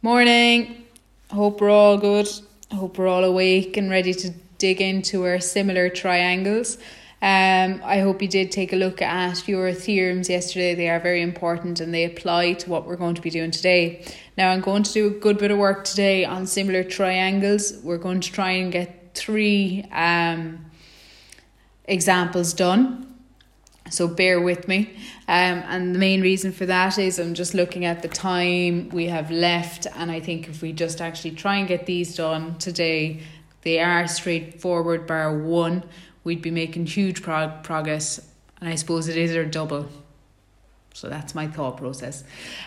Morning. Hope we're all good. Hope we're all awake and ready to dig into our similar triangles. I hope you did take a look at your theorems yesterday. They are very important and they apply to what we're going to be doing today. Now I'm going to do a good bit of work today on similar triangles. We're going to try and get three examples done. So bear with me. And the main reason for that is I'm just looking at the time we have left. And I think if we just actually try and get these done today, they are straightforward bar one, we'd be making huge progress. And I suppose it is our double. So that's my thought process.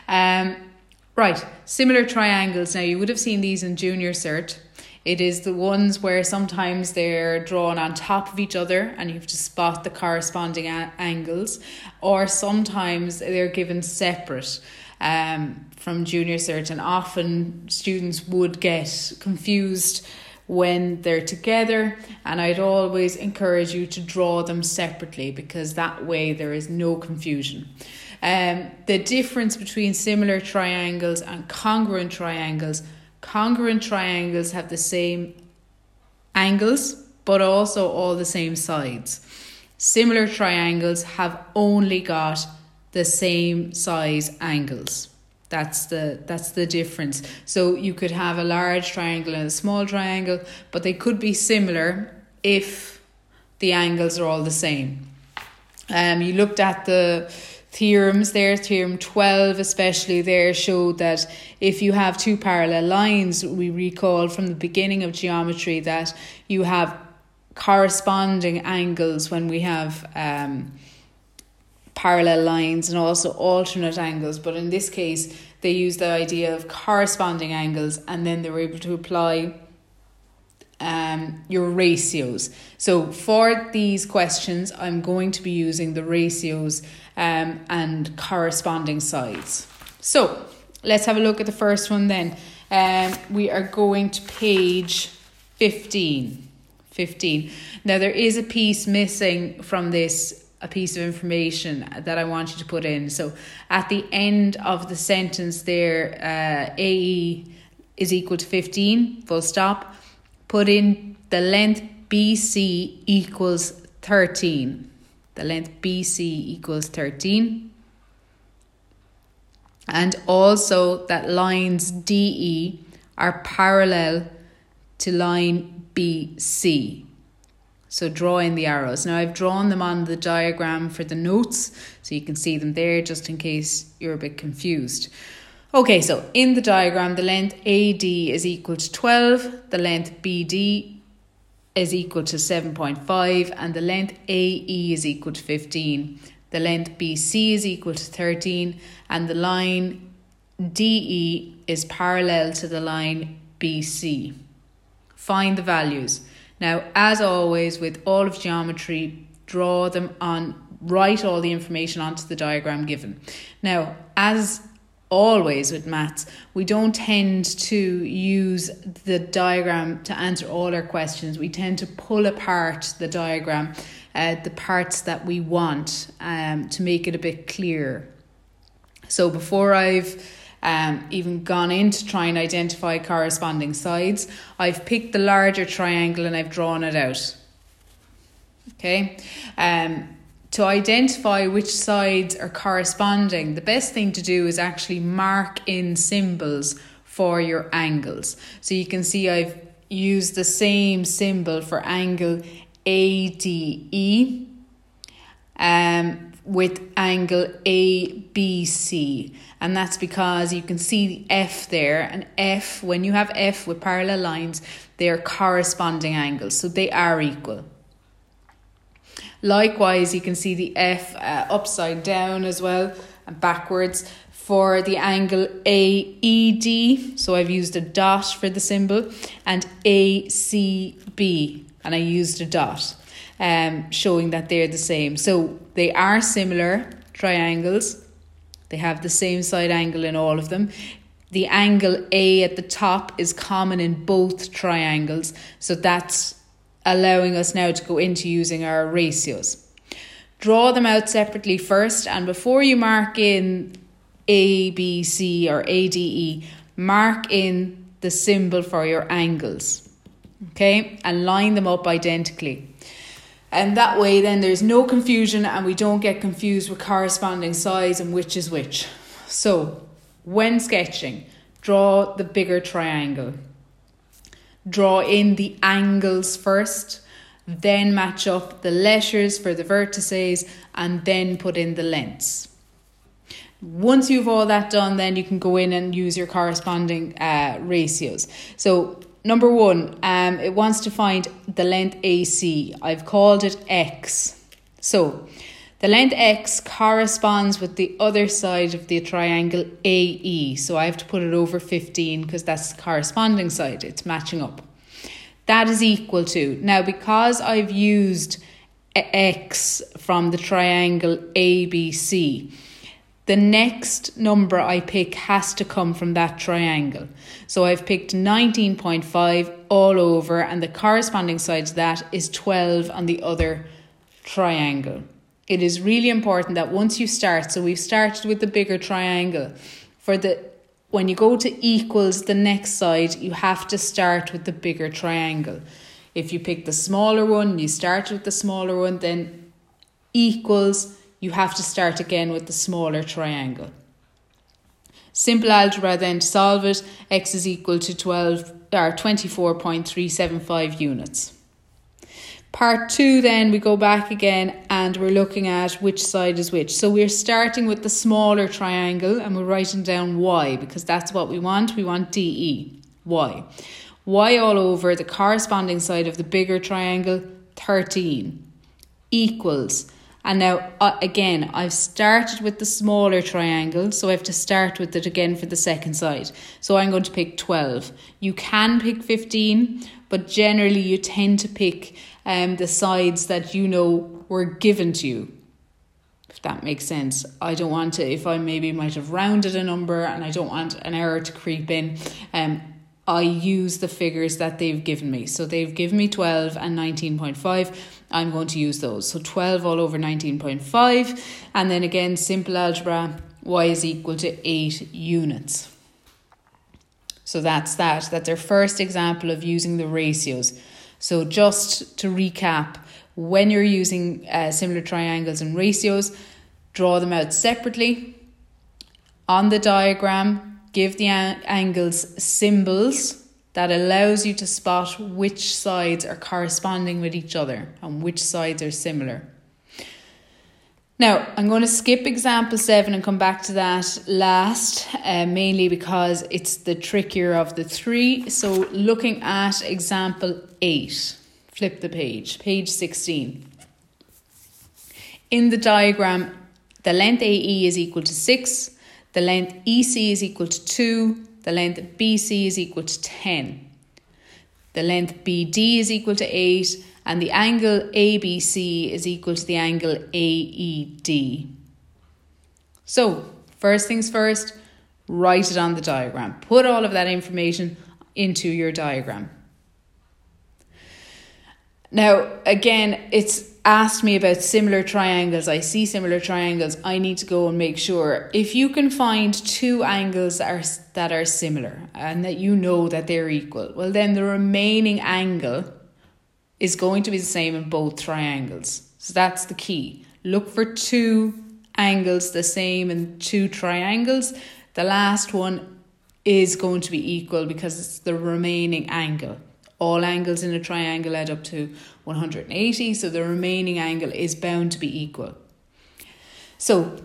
Right, similar triangles. Now you would have seen these in junior cert. It is the ones where sometimes they're drawn on top of each other and you have to spot the corresponding angles, or sometimes they're given separate from junior cert, and often students would get confused when they're together, and I'd always encourage you to draw them separately because that way there is no confusion. The difference between similar triangles and congruent triangles. Congruent triangles have the same angles, but also all the same sides. Similar triangles have only got the same size angles. That's the difference. So you could have a large triangle and a small triangle, but they could be similar if the angles are all the same. You looked at the theorems there, theorem 12 especially there showed that if you have two parallel lines, we recall from the beginning of geometry that you have corresponding angles when we have parallel lines and also alternate angles. But in this case, they used the idea of corresponding angles, and then they were able to apply your ratios. So for these questions, I'm going to be using the ratios and corresponding sides. So let's have a look at the first one then. We are going to page 15. Now there is a piece missing from this, a piece of information that I want you to put in. So at the end of the sentence there, AE is equal to 15, full stop. Put in the length BC equals 13. The length BC equals 13. And also that lines DE are parallel to line BC. So draw in the arrows. Now I've drawn them on the diagram for the notes, so you can see them there just in case you're a bit confused. Okay, so in the diagram, the length AD is equal to 12, the length BD is equal to 7.5, and the length AE is equal to 15. The length BC is equal to 13, and the line DE is parallel to the line BC. Find the values. Now, as always, with all of geometry, draw them on, write all the information onto the diagram given. Now, as always with maths, we don't tend to use the diagram to answer all our questions. We tend to pull apart the diagram, the parts that we want to make it a bit clearer. So before I've even gone in to try and identify corresponding sides, I've picked the larger triangle and I've drawn it out. Okay. To identify which sides are corresponding, the best thing to do is actually mark in symbols for your angles. So you can see I've used the same symbol for angle ADE with angle ABC. And that's because you can see the F there, and F, when you have F with parallel lines, they are corresponding angles. So they are equal. Likewise, you can see the F upside down as well and backwards for the angle AED. So I've used a dot for the symbol, and ACB, and I used a dot, showing that they're the same. So they are similar triangles. They have the same side angle in all of them. The angle A at the top is common in both triangles. So that's allowing us now to go into using our ratios. Draw them out separately first, and before you mark in A, B, C or A, D, E, mark in the symbol for your angles, okay, and line them up identically. And that way then there's no confusion and we don't get confused with corresponding sides and which is which. So when sketching, draw the bigger triangle. Draw in the angles first, then match up the letters for the vertices and then put in the lengths. Once you've all that done, then you can go in and use your corresponding ratios. So number one, it wants to find the length AC. I've called it X. So the length X corresponds with the other side of the triangle AE. So I have to put it over 15 because that's the corresponding side. It's matching up. That is equal to. Now, because I've used X from the triangle ABC, the next number I pick has to come from that triangle. So I've picked 19.5 all over, and the corresponding side to that is 12 on the other triangle. It is really important that once you start, so we've started with the bigger triangle, when you go to equals the next side, you have to start with the bigger triangle. If you pick the smaller one, you start with the smaller one, then equals, you have to start again with the smaller triangle. Simple algebra then to solve it. X is equal to 24.375 units. Part two, then we go back again and we're looking at which side is which. So we're starting with the smaller triangle and we're writing down Y because that's what we want. We want DE, Y. Y all over the corresponding side of the bigger triangle, 13, equals. And now, again, I've started with the smaller triangle, so I have to start with it again for the second side. So I'm going to pick 12. You can pick 15, but generally you tend to pick the sides that you know were given to you, if that makes sense. I don't want to, if I maybe might have rounded a number and I don't want an error to creep in, I use the figures that they've given me. So they've given me 12 and 19.5. I'm going to use those. So 12 all over 19.5. And then again, simple algebra, Y is equal to 8 units. So that's that. That's our first example of using the ratios. So just to recap, when you're using similar triangles and ratios, draw them out separately. On the diagram, give the angles symbols that allows you to spot which sides are corresponding with each other and which sides are similar. Now, I'm going to skip example 7 and come back to that last, mainly because it's the trickier of the three. So looking at example 8, flip the page, page 16. In the diagram, the length AE is equal to 6. The length EC is equal to 2. The length BC is equal to 10. The length BD is equal to 8. And the angle ABC is equal to the angle AED. So, first things first, write it on the diagram. Put all of that information into your diagram. Now, again, it's asked me about similar triangles. I see similar triangles. I need to go and make sure. If you can find two angles that are similar and that you know that they're equal, well, then the remaining angle is going to be the same in both triangles. So that's the key. Look for two angles the same in two triangles. The last one is going to be equal because it's the remaining angle. All angles in a triangle add up to 180, so the remaining angle is bound to be equal. So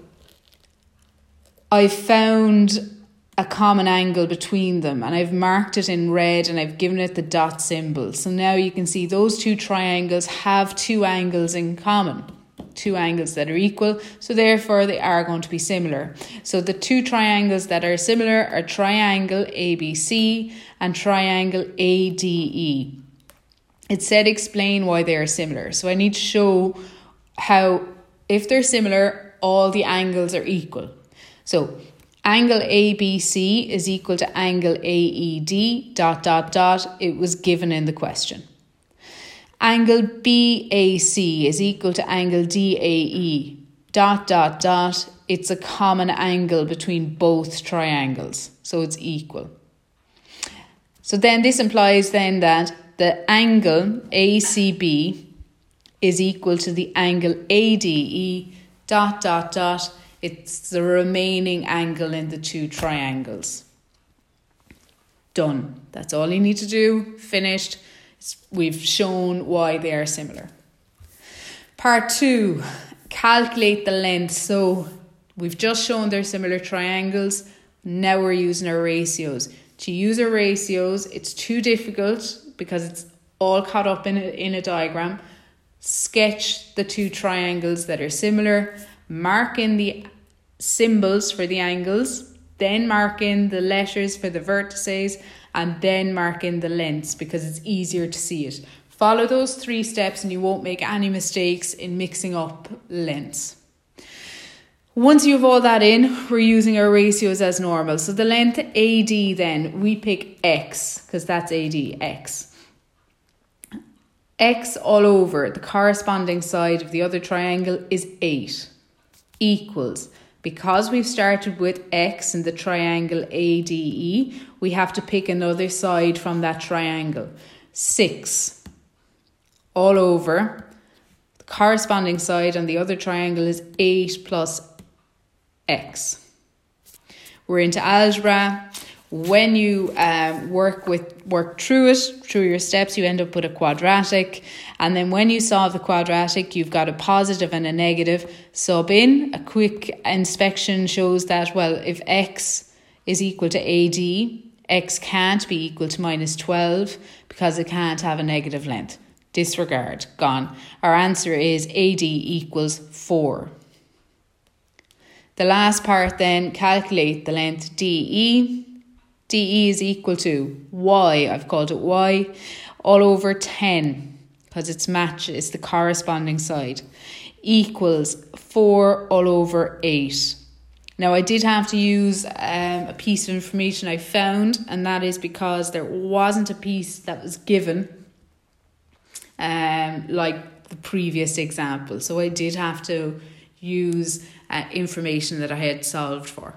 I found a common angle between them and I've marked it in red and I've given it the dot symbol. So now you can see those two triangles have two angles in common, two angles that are equal, so therefore they are going to be similar. So the two triangles that are similar are triangle ABC and triangle ADE. It said explain why they are similar. So I need to show how, if they're similar, all the angles are equal. So angle ABC is equal to angle AED, ... It was given in the question. Angle BAC is equal to angle DAE, ... It's a common angle between both triangles, so it's equal. So then this implies then that the angle ACB is equal to the angle ADE dot dot dot. It's the remaining angle in the two triangles. Done. That's all you need to do. Finished. We've shown why they are similar. Part two, calculate the length. So we've just shown they're similar triangles. Now we're using our ratios. To use our ratios, it's too difficult because it's all caught up in a diagram. Sketch the two triangles that are similar. Mark in the symbols for the angles. Then mark in the letters for the vertices. And then mark in the lengths because it's easier to see it. Follow those three steps and you won't make any mistakes in mixing up lengths. Once you have all that in, we're using our ratios as normal. So the length AD then, we pick X because that's AD, X. X all over the corresponding side of the other triangle is 8 equals. Because we've started with X in the triangle ADE, we have to pick another side from that triangle. 6 all over the corresponding side on the other triangle is 8 plus X. We're into algebra. When you work through your steps, you end up with a quadratic. And then when you solve the quadratic, you've got a positive and a negative. Sub in, a quick inspection shows that, well, if X is equal to AD, X can't be equal to minus 12 because it can't have a negative length. Disregard, gone. Our answer is AD equals 4. The last part then, calculate the length DE. DE is equal to Y, I've called it Y, all over 10, because it's match, it's the corresponding side, equals 4 all over 8. Now I did have to use a piece of information I found, and that is because there wasn't a piece that was given like the previous example. So I did have to use information that I had solved for.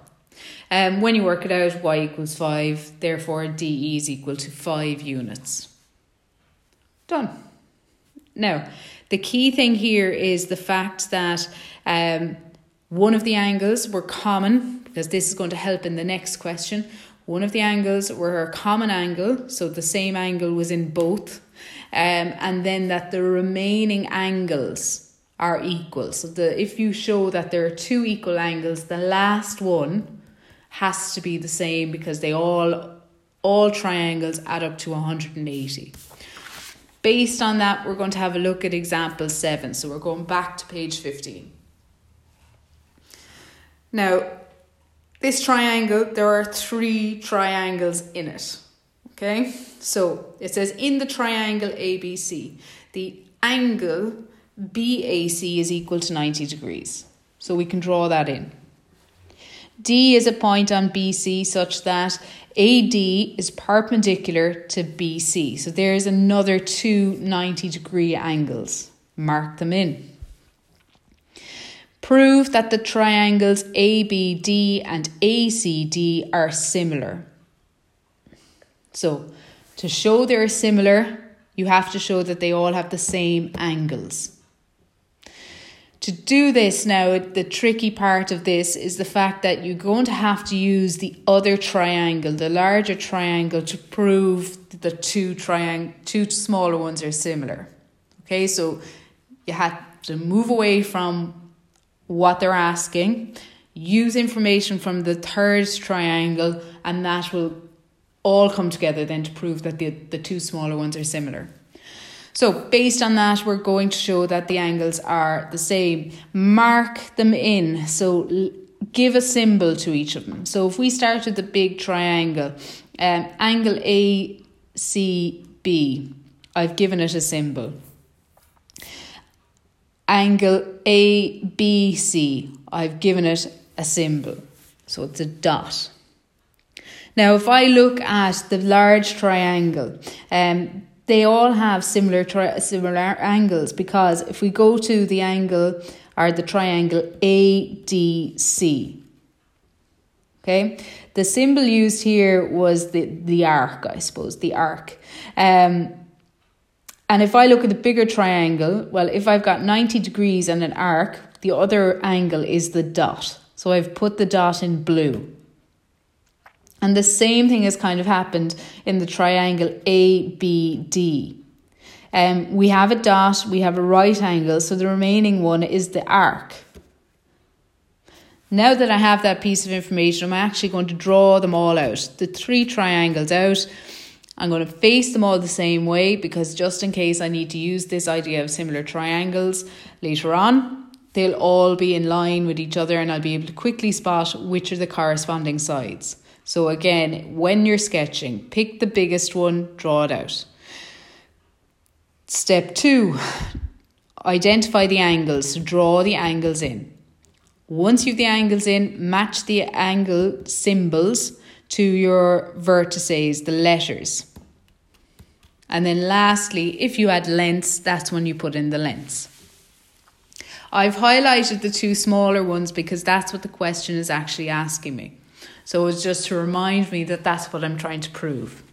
When you work it out, Y equals 5, therefore DE is equal to 5 units. Done. Now, the key thing here is the fact that one of the angles were common, because this is going to help in the next question. One of the angles were a common angle, so the same angle was in both, and then that the remaining angles are equal. So if you show that there are two equal angles, the last one has to be the same because they all triangles add up to 180. Based on that, we're going to have a look at example 7. So we're going back to page 15. Now, this triangle, there are three triangles in it. Okay, so it says in the triangle ABC, the angle BAC is equal to 90 degrees. So we can draw that in. D is a point on BC such that AD is perpendicular to BC. So there's another two 90 degree angles. Mark them in. Prove that the triangles ABD and ACD are similar. So to show they're similar, you have to show that they all have the same angles. To do this now, the tricky part of this is the fact that you're going to have to use the other triangle, the larger triangle, to prove that the two smaller ones are similar. Okay, so you have to move away from what they're asking, use information from the third triangle, and that will all come together then to prove that the two smaller ones are similar. So based on that, we're going to show that the angles are the same. Mark them in. So give a symbol to each of them. So if we start with the big triangle, angle ACB, I've given it a symbol. Angle ABC, I've given it a symbol. So it's a dot. Now, if I look at the large triangle, they all have similar angles because if we go to the angle or the triangle ADC, Okay, the symbol used here was the arc, I suppose, the arc. And if I look at the bigger triangle, well, if I've got 90 degrees and an arc, the other angle is the dot. So I've put the dot in blue. And the same thing has kind of happened in the triangle ABD. We have a dot, we have a right angle, so the remaining one is the arc. Now that I have that piece of information, I'm actually going to draw them all out, the three triangles out. I'm going to face them all the same way because just in case I need to use this idea of similar triangles later on, they'll all be in line with each other and I'll be able to quickly spot which are the corresponding sides. So again, when you're sketching, pick the biggest one, draw it out. Step 2, identify the angles, draw the angles in. Once you've the angles in, match the angle symbols to your vertices, the letters. And then lastly, if you add lengths, that's when you put in the lengths. I've highlighted the two smaller ones because that's what the question is actually asking me. So it's just to remind me that that's what I'm trying to prove.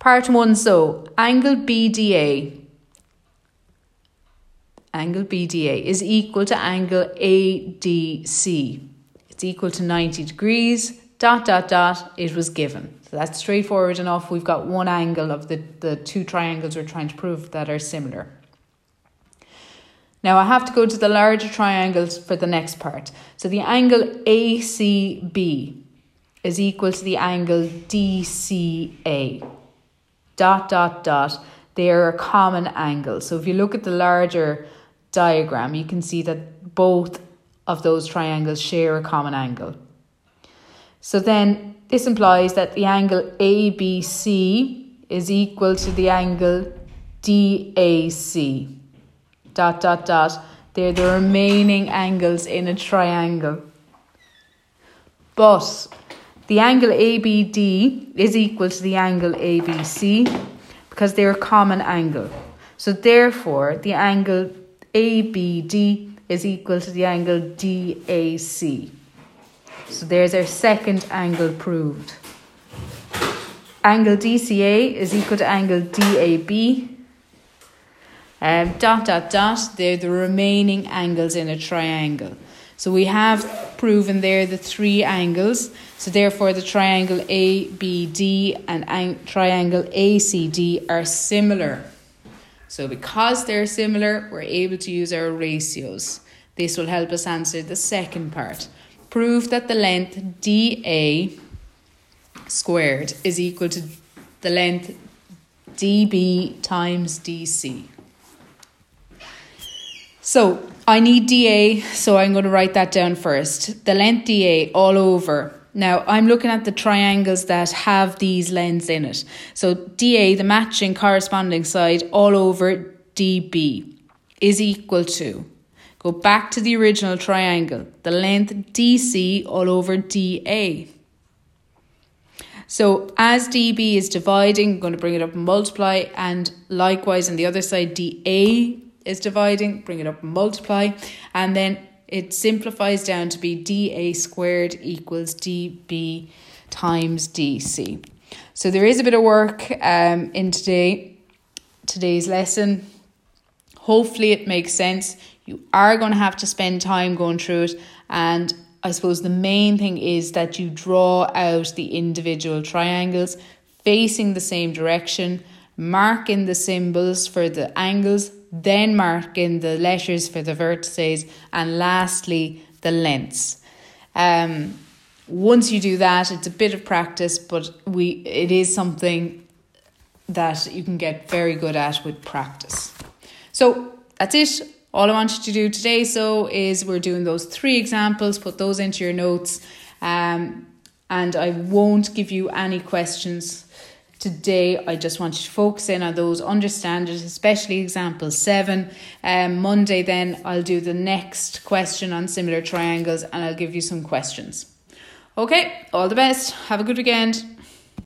Part 1, so angle BDA is equal to angle ADC. It's equal to 90 degrees, ... it was given. So that's straightforward enough. We've got one angle of the two triangles we're trying to prove that are similar. Now I have to go to the larger triangles for the next part. So the angle ACB is equal to the angle DCA. ... They are a common angle. So if you look at the larger diagram, you can see that both of those triangles share a common angle. So then this implies that the angle ABC is equal to the angle DAC. ... They're the remaining angles in a triangle. But the angle ABD is equal to the angle ABC because they're a common angle. So therefore, the angle ABD is equal to the angle DAC. So there's our second angle proved. Angle DCA is equal to angle DAB. ... They're the remaining angles in a triangle. So we have proven there the three angles. So therefore the triangle ABD and triangle ACD are similar. So because they're similar, we're able to use our ratios. This will help us answer the second part. Prove that the length DA squared is equal to the length DB times DC. So I need DA, so I'm going to write that down first. The length DA all over. Now I'm looking at the triangles that have these lengths in it. So DA, the matching corresponding side, all over DB is equal to, go back to the original triangle, the length DC all over DA. So as DB is dividing, I'm going to bring it up and multiply, and likewise on the other side, DA is dividing, bring it up and multiply, and then it simplifies down to be DA squared equals DB times DC. So there is a bit of work in today's lesson. Hopefully it makes sense. You are going to have to spend time going through it, and I suppose the main thing is that you draw out the individual triangles facing the same direction, mark in the symbols for the angles, then mark in the letters for the vertices, and lastly the lengths. Once you do that, it's a bit of practice, but it is something that you can get very good at with practice. So that's it. All I want you to do today is we're doing those three examples, put those into your notes, and I won't give you any questions today. I just want you to focus in on those, understand it, especially example 7. Monday then I'll do the next question on similar triangles and I'll give you some questions. Okay, all the best. Have a good weekend.